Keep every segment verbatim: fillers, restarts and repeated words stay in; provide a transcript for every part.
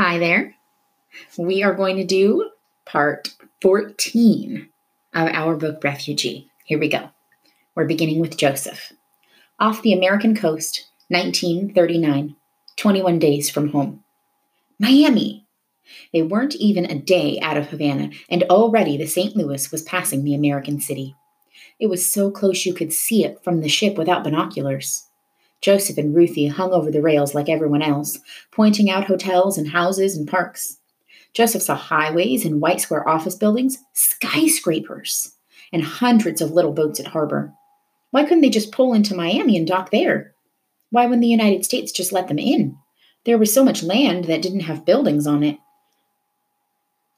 Hi there. We are going to do part fourteen of our book, Refugee. Here we go. We're beginning with Joseph. Off the American coast, nineteen thirty-nine, twenty-one days from home. Miami! They weren't even a day out of Havana, and already the Saint Louis was passing the American city. It was so close you could see it from the ship without binoculars. Joseph and Ruthie hung over the rails like everyone else, pointing out hotels and houses and parks. Joseph saw highways and white square office buildings, skyscrapers, and hundreds of little boats at harbor. Why couldn't they just pull into Miami and dock there? Why wouldn't the United States just let them in? There was so much land that didn't have buildings on it.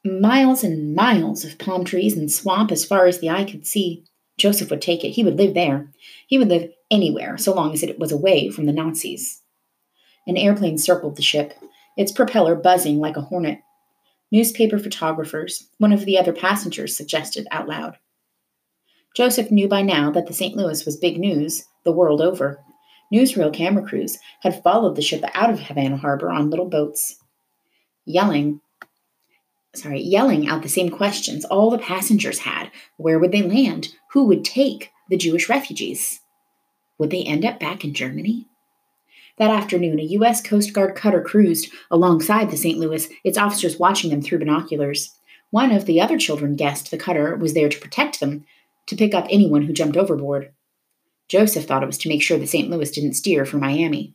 Miles and miles of palm trees and swamp as far as the eye could see. Joseph would take it. He would live there. He would live anywhere, so long as it was away from the Nazis. An airplane circled the ship, its propeller buzzing like a hornet. Newspaper photographers, one of the other passengers, suggested out loud. Joseph knew by now that the Saint Louis was big news the world over. Newsreel camera crews had followed the ship out of Havana Harbor on little boats, yelling, sorry, yelling out the same questions all the passengers had. Where would they land? Who would take the Jewish refugees? Would they end up back in Germany? That afternoon, a U S Coast Guard cutter cruised alongside the Saint Louis, its officers watching them through binoculars. One of the other children guessed the cutter was there to protect them, to pick up anyone who jumped overboard. Joseph thought it was to make sure the Saint Louis didn't steer for Miami.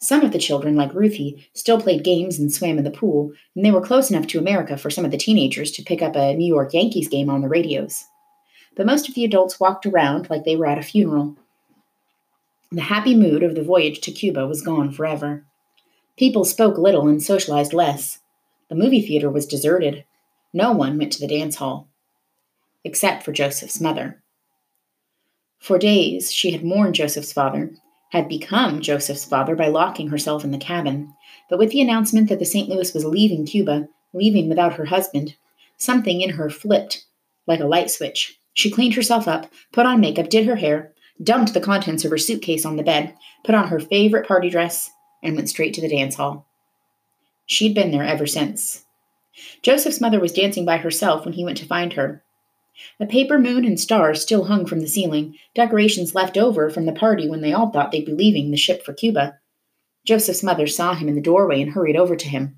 Some of the children, like Ruthie, still played games and swam in the pool, and they were close enough to America for some of the teenagers to pick up a New York Yankees game on the radios. But most of the adults walked around like they were at a funeral. The happy mood of the voyage to Cuba was gone forever. People spoke little and socialized less. The movie theater was deserted. No one went to the dance hall, except for Joseph's mother. For days, she had mourned Joseph's father, had become Joseph's father by locking herself in the cabin. But with the announcement that the Saint Louis was leaving Cuba, leaving without her husband, something in her flipped like a light switch. She cleaned herself up, put on makeup, did her hair, dumped the contents of her suitcase on the bed, put on her favorite party dress, and went straight to the dance hall. She'd been there ever since. Joseph's mother was dancing by herself when he went to find her. A paper moon and stars still hung from the ceiling, decorations left over from the party when they all thought they'd be leaving the ship for Cuba. Joseph's mother saw him in the doorway and hurried over to him.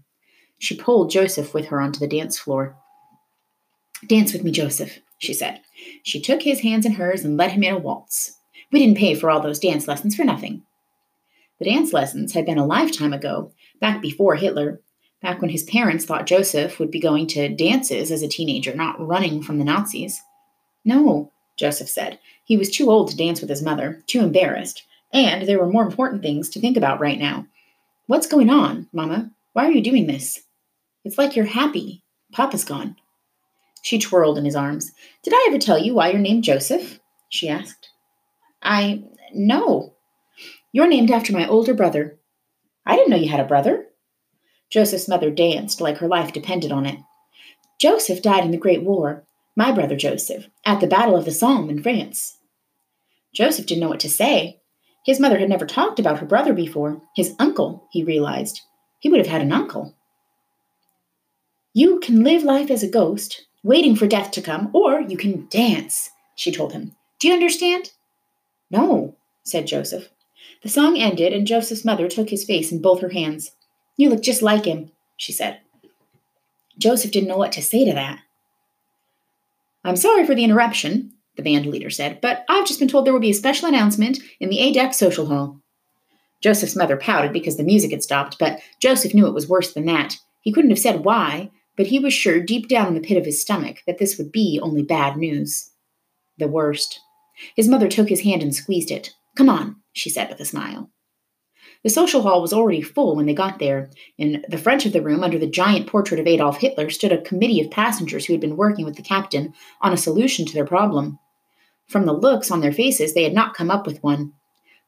She pulled Joseph with her onto the dance floor. "Dance with me, Joseph," she said. She took his hands in hers and led him in a waltz. We didn't pay for all those dance lessons for nothing. The dance lessons had been a lifetime ago, back before Hitler, back when his parents thought Joseph would be going to dances as a teenager, not running from the Nazis. No, Joseph said. He was too old to dance with his mother, too embarrassed, and there were more important things to think about right now. What's going on, Mama? Why are you doing this? It's like you're happy. Papa's gone. She twirled in his arms. Did I ever tell you why you're named Joseph? She asked. I, no. You're named after my older brother. I didn't know you had a brother. Joseph's mother danced like her life depended on it. Joseph died in the Great War, my brother Joseph, at the Battle of the Somme in France. Joseph didn't know what to say. His mother had never talked about her brother before. His uncle, he realized. He would have had an uncle. You can live life as a ghost, waiting for death to come, or you can dance, she told him. Do you understand? No, said Joseph. The song ended, and Joseph's mother took his face in both her hands. You look just like him, she said. Joseph didn't know what to say to that. I'm sorry for the interruption, the band leader said, but I've just been told there will be a special announcement in the A-Deck social hall. Joseph's mother pouted because the music had stopped, but Joseph knew it was worse than that. He couldn't have said why, but he was sure deep down in the pit of his stomach that this would be only bad news. The worst. His mother took his hand and squeezed it. Come on, she said with a smile. The social hall was already full when they got there. In the front of the room, under the giant portrait of Adolf Hitler, stood a committee of passengers who had been working with the captain on a solution to their problem. From the looks on their faces, they had not come up with one.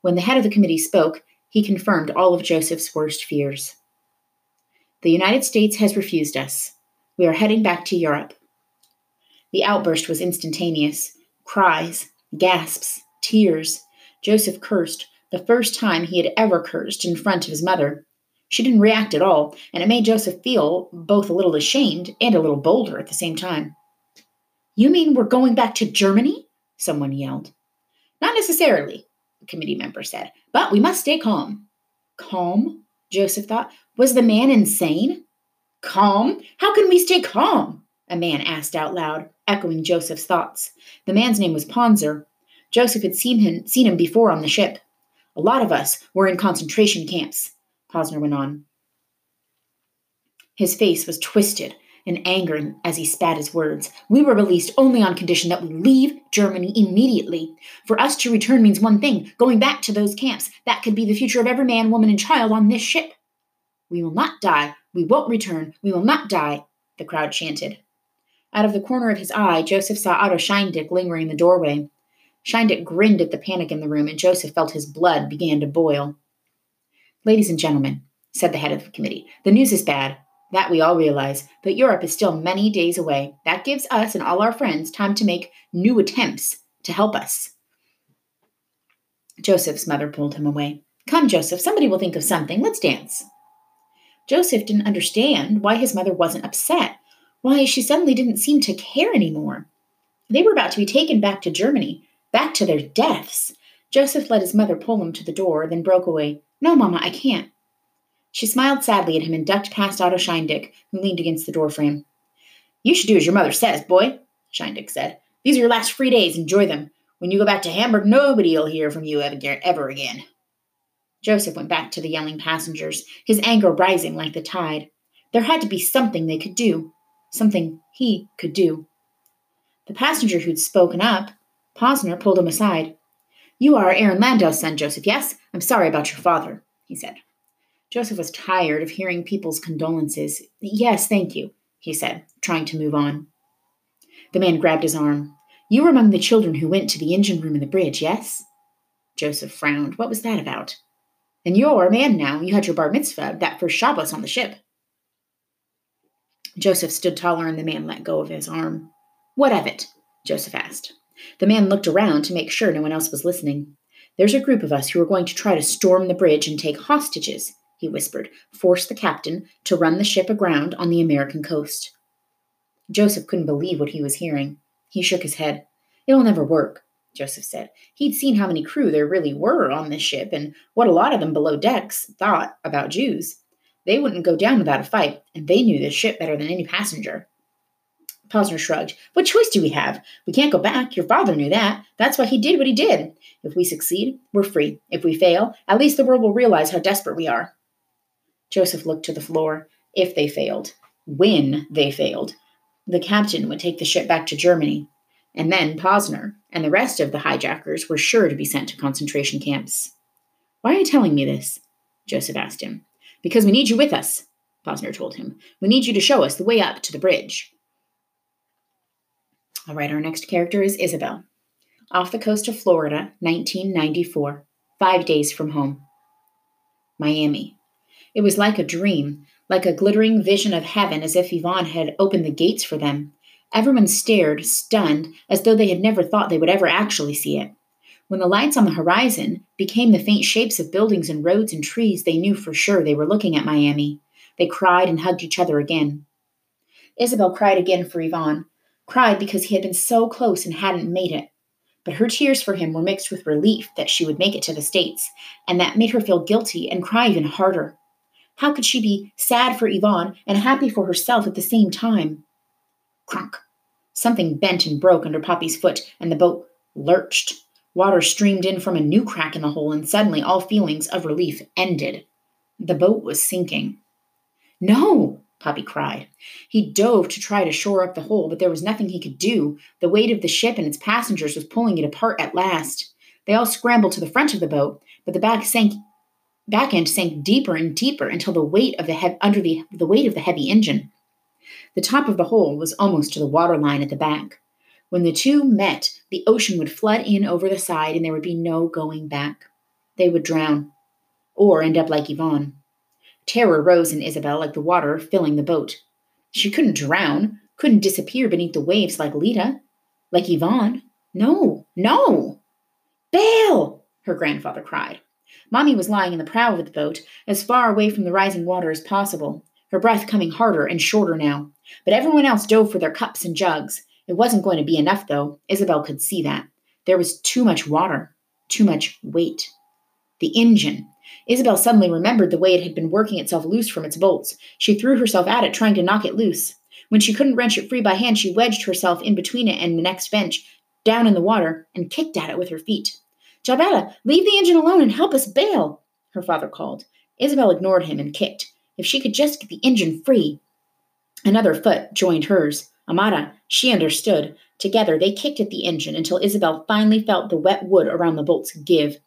When the head of the committee spoke, he confirmed all of Joseph's worst fears. The United States has refused us. We are heading back to Europe. The outburst was instantaneous. Cries, gasps, tears. Joseph cursed, the first time he had ever cursed in front of his mother. She didn't react at all, and it made Joseph feel both a little ashamed and a little bolder at the same time. "You mean we're going back to Germany?" someone yelled. "Not necessarily," the committee member said, "but we must stay calm." Calm? Joseph thought. Was the man insane? Calm? How can we stay calm? A man asked out loud, echoing Joseph's thoughts. The man's name was Ponzer. Joseph had seen him, seen him before on the ship. "A lot of us were in concentration camps," Posner went on. His face was twisted in anger as he spat his words. "We were released only on condition that we leave Germany immediately. For us to return means one thing, going back to those camps. That could be the future of every man, woman, and child on this ship." "We will not die. We won't return. We will not die," the crowd chanted. Out of the corner of his eye, Joseph saw Otto Schindick lingering in the doorway. Schindick grinned at the panic in the room, and Joseph felt his blood begin to boil. "Ladies and gentlemen," said the head of the committee, "the news is bad. That we all realize, but Europe is still many days away. That gives us and all our friends time to make new attempts to help us." Joseph's mother pulled him away. "Come, Joseph, somebody will think of something. Let's dance." Joseph didn't understand why his mother wasn't upset, why she suddenly didn't seem to care anymore. They were about to be taken back to Germany, back to their deaths. Joseph let his mother pull him to the door, then broke away. "No, Mama, I can't." She smiled sadly at him and ducked past Otto Schindick, who leaned against the doorframe. "You should do as your mother says, boy," Schindick said. "These are your last free days. Enjoy them. When you go back to Hamburg, nobody will hear from you ever again." Joseph went back to the yelling passengers, his anger rising like the tide. There had to be something they could do, something he could do. The passenger who'd spoken up, Posner, pulled him aside. "You are Aaron Landau's son, Joseph, yes? I'm sorry about your father," he said. Joseph was tired of hearing people's condolences. "Yes, thank you," he said, trying to move on. The man grabbed his arm. "You were among the children who went to the engine room in the bridge, yes?" Joseph frowned. What was that about? "And you're a man now. You had your bar mitzvah, that first Shabbos on the ship." Joseph stood taller, and the man let go of his arm. "What of it?" Joseph asked. The man looked around to make sure no one else was listening. "There's a group of us who are going to try to storm the bridge and take hostages," he whispered, "force the captain to run the ship aground on the American coast." Joseph couldn't believe what he was hearing. He shook his head. "It'll never work," Joseph said. He'd seen how many crew there really were on this ship and what a lot of them below decks thought about Jews. They wouldn't go down without a fight, and they knew this ship better than any passenger. Posner shrugged. "What choice do we have? We can't go back. Your father knew that. That's why he did what he did. If we succeed, we're free. If we fail, at least the world will realize how desperate we are." Joseph looked to the floor. If they failed, when they failed, the captain would take the ship back to Germany, and then Posner and the rest of the hijackers were sure to be sent to concentration camps. "Why are you telling me this?" Joseph asked him. "Because we need you with us," Posner told him. "We need you to show us the way up to the bridge." All right, our next character is Isabel. Off the coast of Florida, nineteen ninety-four, five days from home. Miami. It was like a dream, like a glittering vision of heaven, as if Yvonne had opened the gates for them. Everyone stared, stunned, as though they had never thought they would ever actually see it. When the lights on the horizon became the faint shapes of buildings and roads and trees, they knew for sure they were looking at Miami. They cried and hugged each other again. Isabel cried again for Yvonne, cried because he had been so close and hadn't made it. But her tears for him were mixed with relief that she would make it to the States, and that made her feel guilty and cry even harder. How could she be sad for Yvonne and happy for herself at the same time? Crunk. Something bent and broke under Poppy's foot, and the boat lurched. Water streamed in from a new crack in the hole, and suddenly all feelings of relief ended. The boat was sinking. "No!" Poppy cried. He dove to try to shore up the hole, but there was nothing he could do. The weight of the ship and its passengers was pulling it apart at last. They all scrambled to the front of the boat, but the back sank Back end sank deeper and deeper until the weight of the he- under the, the weight of the heavy engine. The top of the hole was almost to the water line at the back. When the two met, the ocean would flood in over the side, and there would be no going back. They would drown, or end up like Yvonne. Terror rose in Isabel like the water filling the boat. She couldn't drown, couldn't disappear beneath the waves like Lita, like Yvonne. No, no! "Bail!" her grandfather cried. Mommy was lying in the prow of the boat, as far away from the rising water as possible, her breath coming harder and shorter now. But everyone else dove for their cups and jugs. It wasn't going to be enough, though. Isabel could see that. There was too much water, too much weight. The engine. Isabel suddenly remembered the way it had been working itself loose from its bolts. She threw herself at it, trying to knock it loose. When she couldn't wrench it free by hand, she wedged herself in between it and the next bench, down in the water, and kicked at it with her feet. "Jabata, leave the engine alone and help us bail," her father called. Isabel ignored him and kicked. If she could just get the engine free. Another foot joined hers. Amara, she understood. Together, they kicked at the engine until Isabel finally felt the wet wood around the bolts give.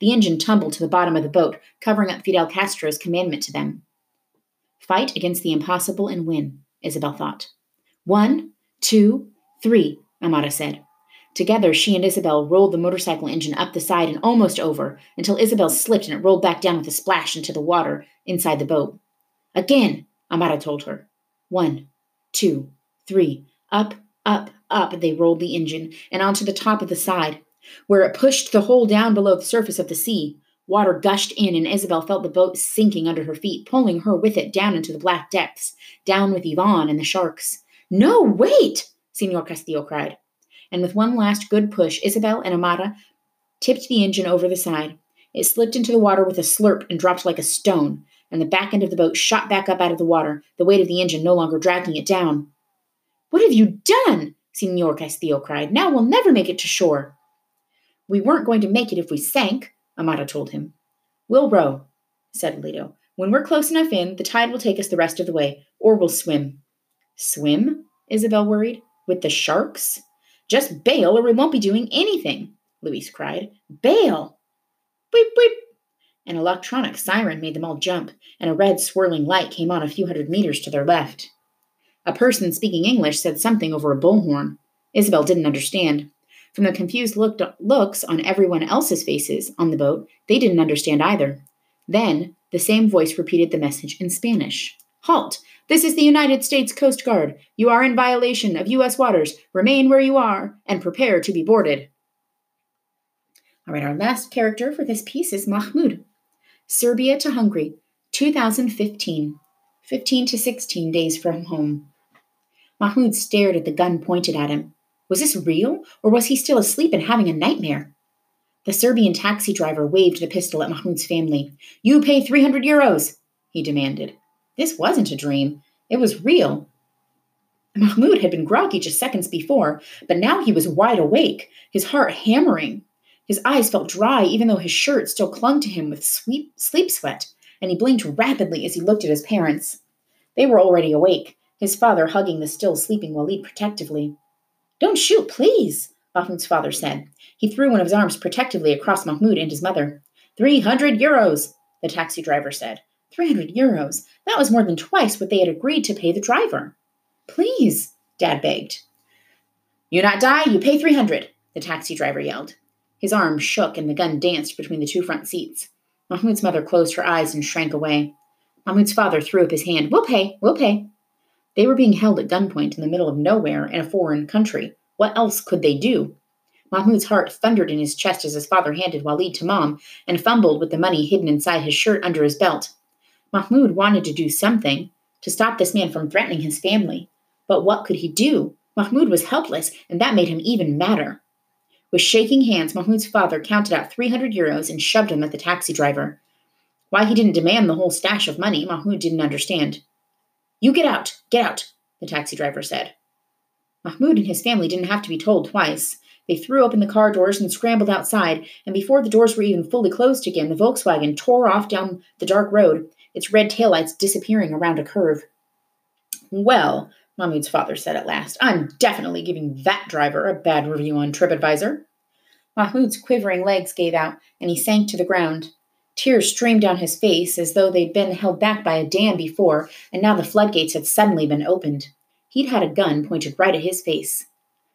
The engine tumbled to the bottom of the boat, covering up Fidel Castro's commandment to them. Fight against the impossible and win, Isabel thought. One, two, three, Amara said. Together, she and Isabel rolled the motorcycle engine up the side and almost over, until Isabel slipped and it rolled back down with a splash into the water inside the boat. Again, Amara told her. One, two, three. Up, up, up, they rolled the engine, and onto the top of the side, where it pushed the hole down below the surface of the sea. Water gushed in, and Isabel felt the boat sinking under her feet, pulling her with it down into the black depths, down with Yvonne and the sharks. "No, wait!" Signor Castillo cried. And with one last good push, Isabel and Amara tipped the engine over the side. It slipped into the water with a slurp and dropped like a stone, and the back end of the boat shot back up out of the water, the weight of the engine no longer dragging it down. "What have you done?" Signor Castillo cried. "Now we'll never make it to shore." "We weren't going to make it if we sank," Amada told him. "We'll row," said Alito. "When we're close enough in, the tide will take us the rest of the way, or we'll swim." "Swim?" Isabel worried. "With the sharks?" "Just bail, or we won't be doing anything," Louise cried. "Bail!" "Boop, boop!" An electronic siren made them all jump, and a red swirling light came on a few hundred meters to their left. A person speaking English said something over a bullhorn. Isabel didn't understand. From the confused look, looks on everyone else's faces on the boat, they didn't understand either. Then, the same voice repeated the message in Spanish. "Halt! This is the United States Coast Guard. You are in violation of U S waters. Remain where you are and prepare to be boarded." All right, our last character for this piece is Mahmoud. Serbia to Hungary, two thousand fifteen. fifteen to sixteen days from home. Mahmoud stared at the gun pointed at him. Was this real, or was he still asleep and having a nightmare? The Serbian taxi driver waved the pistol at Mahmoud's family. "You pay three hundred euros, he demanded. This wasn't a dream. It was real. Mahmoud had been groggy just seconds before, but now he was wide awake, his heart hammering. His eyes felt dry, even though his shirt still clung to him with sweep, sleep sweat, and he blinked rapidly as he looked at his parents. They were already awake, his father hugging the still-sleeping Walid protectively. "Don't shoot, please," Mahmoud's father said. He threw one of his arms protectively across Mahmoud and his mother. Three hundred euros, the taxi driver said. Three hundred euros. That was more than twice what they had agreed to pay the driver. "Please," Dad begged. "You not die, you pay three hundred, the taxi driver yelled. His arm shook and the gun danced between the two front seats. Mahmoud's mother closed her eyes and shrank away. Mahmoud's father threw up his hand. "We'll pay, we'll pay." They were being held at gunpoint in the middle of nowhere in a foreign country. What else could they do? Mahmoud's heart thundered in his chest as his father handed Walid to Mom and fumbled with the money hidden inside his shirt under his belt. Mahmoud wanted to do something, to stop this man from threatening his family. But what could he do? Mahmoud was helpless, and that made him even madder. With shaking hands, Mahmoud's father counted out three hundred euros and shoved them at the taxi driver. Why he didn't demand the whole stash of money, Mahmoud didn't understand. "You get out, get out," the taxi driver said. Mahmoud and his family didn't have to be told twice. They threw open the car doors and scrambled outside, and before the doors were even fully closed again, the Volkswagen tore off down the dark road, its red taillights disappearing around a curve. "Well," Mahmoud's father said at last, "I'm definitely giving that driver a bad review on TripAdvisor." Mahmoud's quivering legs gave out, and he sank to the ground. Tears streamed down his face as though they'd been held back by a dam before, and now the floodgates had suddenly been opened. He'd had a gun pointed right at his face.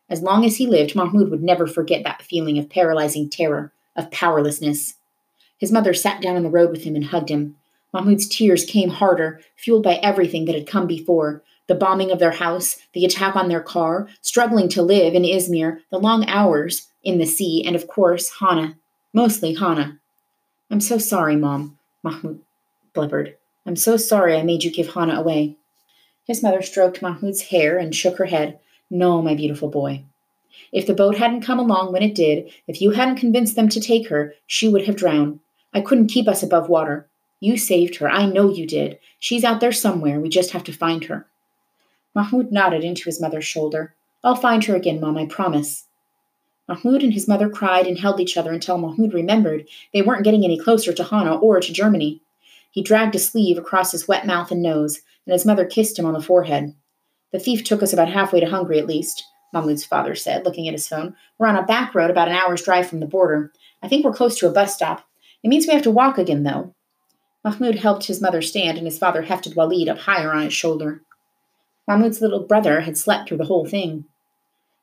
As long as he lived, Mahmoud would never forget that feeling of paralyzing terror, of powerlessness. His mother sat down on the road with him and hugged him. Mahmoud's tears came harder, fueled by everything that had come before. The bombing of their house, the attack on their car, struggling to live in Izmir, the long hours in the sea, and of course, Hana. Mostly Hana. I'm so sorry, Mom, Mahmoud blubbered. I'm so sorry I made you give Hana away. His mother stroked Mahmoud's hair and shook her head. No, my beautiful boy. If the boat hadn't come along when it did, if you hadn't convinced them to take her, she would have drowned. I couldn't keep us above water. You saved her. I know you did. She's out there somewhere. We just have to find her. Mahmoud nodded into his mother's shoulder. I'll find her again, Mom, I promise. Mahmoud and his mother cried and held each other until Mahmoud remembered they weren't getting any closer to Hana or to Germany. He dragged a sleeve across his wet mouth and nose, and his mother kissed him on the forehead. The thief took us about halfway to Hungary, at least, Mahmoud's father said, looking at his phone. We're on a back road about an hour's drive from the border. I think we're close to a bus stop. It means we have to walk again, though. Mahmoud helped his mother stand, and his father hefted Walid up higher on his shoulder. Mahmoud's little brother had slept through the whole thing.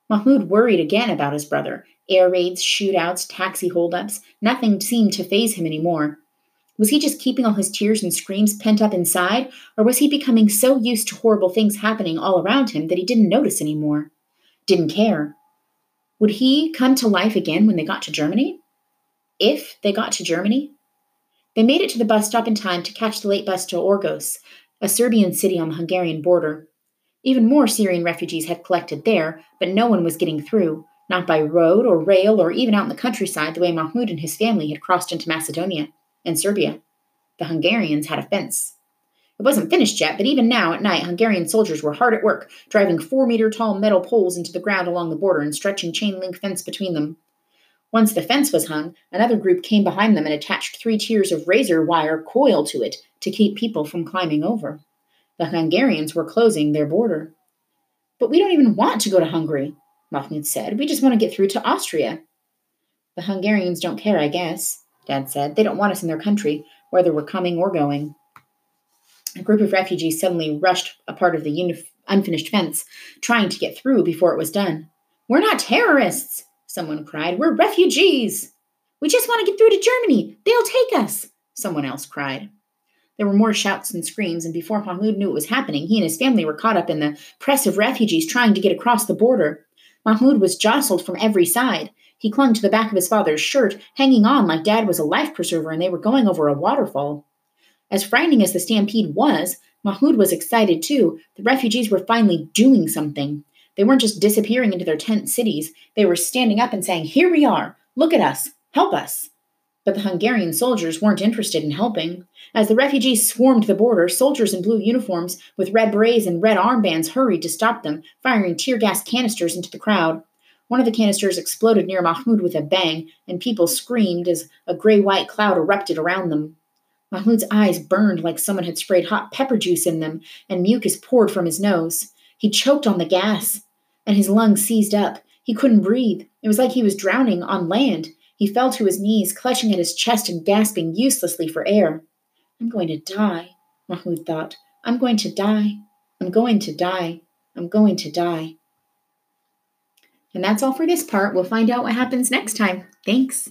Mahmoud worried again about his brother. Air raids, shootouts, taxi holdups, nothing seemed to faze him anymore. Was he just keeping all his tears and screams pent up inside, or was he becoming so used to horrible things happening all around him that he didn't notice anymore? Didn't care. Would he come to life again when they got to Germany? If they got to Germany? They made it to the bus stop in time to catch the late bus to Orgos, a Serbian city on the Hungarian border. Even more Syrian refugees had collected there, but no one was getting through, not by road or rail or even out in the countryside the way Mahmoud and his family had crossed into Macedonia and Serbia. The Hungarians had a fence. It wasn't finished yet, but even now at night, Hungarian soldiers were hard at work, driving four-meter-tall metal poles into the ground along the border and stretching chain-link fence between them. Once the fence was hung, another group came behind them and attached three tiers of razor wire coil to it to keep people from climbing over. The Hungarians were closing their border. But we don't even want to go to Hungary, Mahmoud said. We just want to get through to Austria. The Hungarians don't care, I guess, Dad said. They don't want us in their country, whether we're coming or going. A group of refugees suddenly rushed a part of the unif- unfinished fence, trying to get through before it was done. We're not terrorists, someone cried. We're refugees. We just want to get through to Germany. They'll take us, someone else cried. There were more shouts and screams, and before Mahmoud knew what was happening, he and his family were caught up in the press of refugees trying to get across the border. Mahmoud was jostled from every side. He clung to the back of his father's shirt, hanging on like Dad was a life preserver, and they were going over a waterfall. As frightening as the stampede was, Mahmoud was excited, too. The refugees were finally doing something. They weren't just disappearing into their tent cities. They were standing up and saying, "Here we are. Look at us. Help us." But the Hungarian soldiers weren't interested in helping. As the refugees swarmed the border, soldiers in blue uniforms with red berets and red armbands hurried to stop them, firing tear gas canisters into the crowd. One of the canisters exploded near Mahmoud with a bang, and people screamed as a gray-white cloud erupted around them. Mahmoud's eyes burned like someone had sprayed hot pepper juice in them, and mucus poured from his nose. He choked on the gas, and his lungs seized up. He couldn't breathe. It was like he was drowning on land. He fell to his knees, clutching at his chest and gasping uselessly for air. I'm going to die, Mahmoud thought. I'm going to die. I'm going to die. I'm going to die. And that's all for this part. We'll find out what happens next time. Thanks.